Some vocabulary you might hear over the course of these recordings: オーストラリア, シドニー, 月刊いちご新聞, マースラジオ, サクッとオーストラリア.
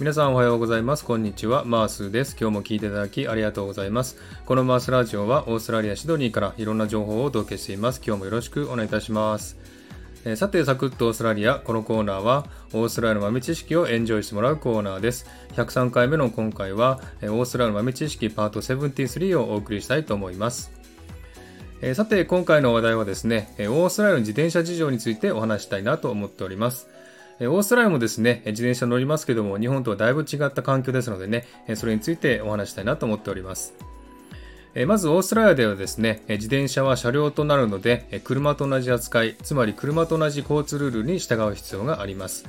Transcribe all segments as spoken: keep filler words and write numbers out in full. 皆さんおはようございます。こんにちは、マースです。今日も聞いていただきありがとうございます。このマースラジオはオーストラリアシドニーからいろんな情報をお届けしています。今日もよろしくお願いいたします。えー、さてサクッとオーストラリア、このコーナーはオーストラリアの豆知識をエンジョイしてもらうコーナーです。ひゃくさんかいめの今回はオーストラリアの豆知識パートななじゅうさんをお送りしたいと思います。えー、さて今回の話題はですね、オーストラリアの自転車事情についてお話したいなと思っております。オーストラリアもですね、自転車乗りますけども、日本とはだいぶ違った環境ですのでね、それについてお話したいなと思っております。まずオーストラリアではですね、自転車は車両となるので、車と同じ扱い、つまり車と同じ交通ルールに従う必要があります。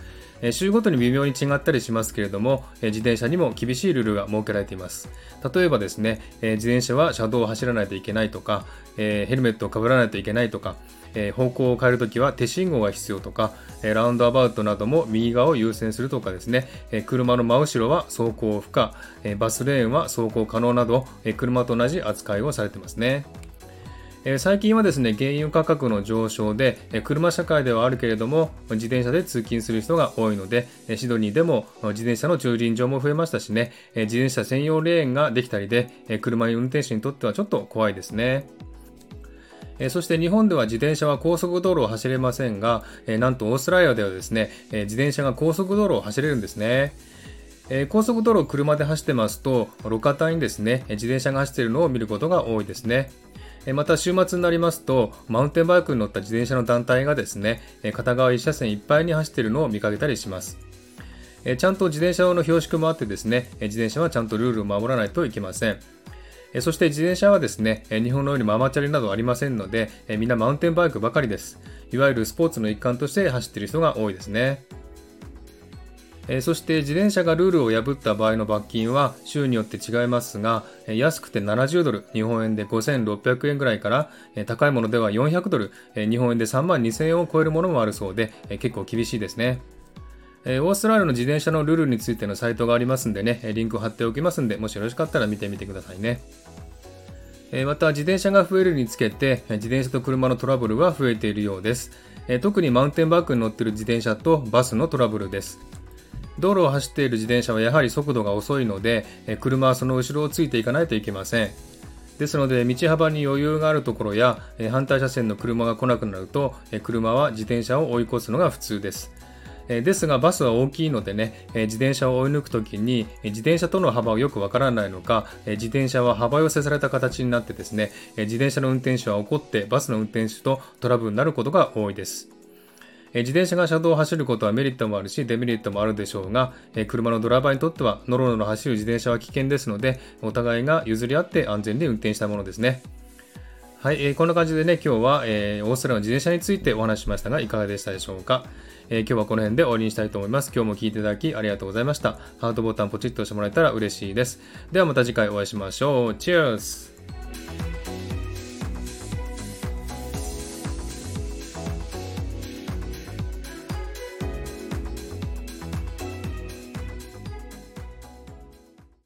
州ごとに微妙に違ったりしますけれども、自転車にも厳しいルールが設けられています。例えばですね、自転車は車道を走らないといけないとか、ヘルメットをかぶらないといけないとか、方向を変えるときは手信号が必要とか、ラウンドアバウトなども右側を優先するとかですね、車の真後ろは走行不可、バスレーンは走行可能など、車と同じ扱いをされてますね。最近はですね、原油価格の上昇で車社会ではあるけれども、自転車で通勤する人が多いので、シドニーでも自転車の駐輪場も増えましたしね、自転車専用レーンができたりで、車の運転手にとってはちょっと怖いですね。そして日本では自転車は高速道路を走れませんが、なんとオーストラリアではですね、自転車が高速道路を走れるんですね。高速道路を車で走ってますと、路肩にですね、自転車が走っているのを見ることが多いですね。また週末になりますと、マウンテンバイクに乗った自転車の団体がですね、片側いっしゃせんいっぱいに走っているのを見かけたりします。ちゃんと自転車用の標識もあってですね、自転車はちゃんとルールを守らないといけません。そして自転車はですね、日本のようにママチャリなどありませんので、みんなマウンテンバイクばかりです。いわゆるスポーツの一環として走っている人が多いですね。そして自転車がルールを破った場合の罰金は州によって違いますが、安くてななじゅうドル、日本円でごせんろっぴゃくえんぐらいから、高いものではよんひゃくドル、日本円でさんまんにせんえんを超えるものもあるそうで、結構厳しいですね。オーストラリアの自転車のルールについてのサイトがありますんでね、リンクを貼っておきますんで、もしよろしかったら見てみてくださいね。また自転車が増えるにつけて、自転車と車のトラブルは増えているようです。特にマウンテンバイクに乗っている自転車とバスのトラブルです。道路を走っている自転車はやはり速度が遅いので、車はその後ろをついていかないといけません。ですので道幅に余裕があるところや反対車線の車が来なくなると、車は自転車を追い越すのが普通です。ですがバスは大きいのでね、自転車を追い抜くときに自転車との幅をよくわからないのか、自転車は幅寄せされた形になってですね、自転車の運転手は怒ってバスの運転手とトラブルになることが多いです。自転車が車道を走ることはメリットもあるしデメリットもあるでしょうが、車のドライバーにとってはノロノロ走る自転車は危険ですので、お互いが譲り合って安全に運転したものですね。はい、えー、こんな感じでね、今日は、えー、オーストラリアの自転車についてお話ししましたが、いかがでしたでしょうか。えー、今日はこの辺で終わりにしたいと思います。今日も聞いていただきありがとうございました。ハートボタンポチッと押してもらえたら嬉しいです。ではまた次回お会いしましょう。チェアーズ。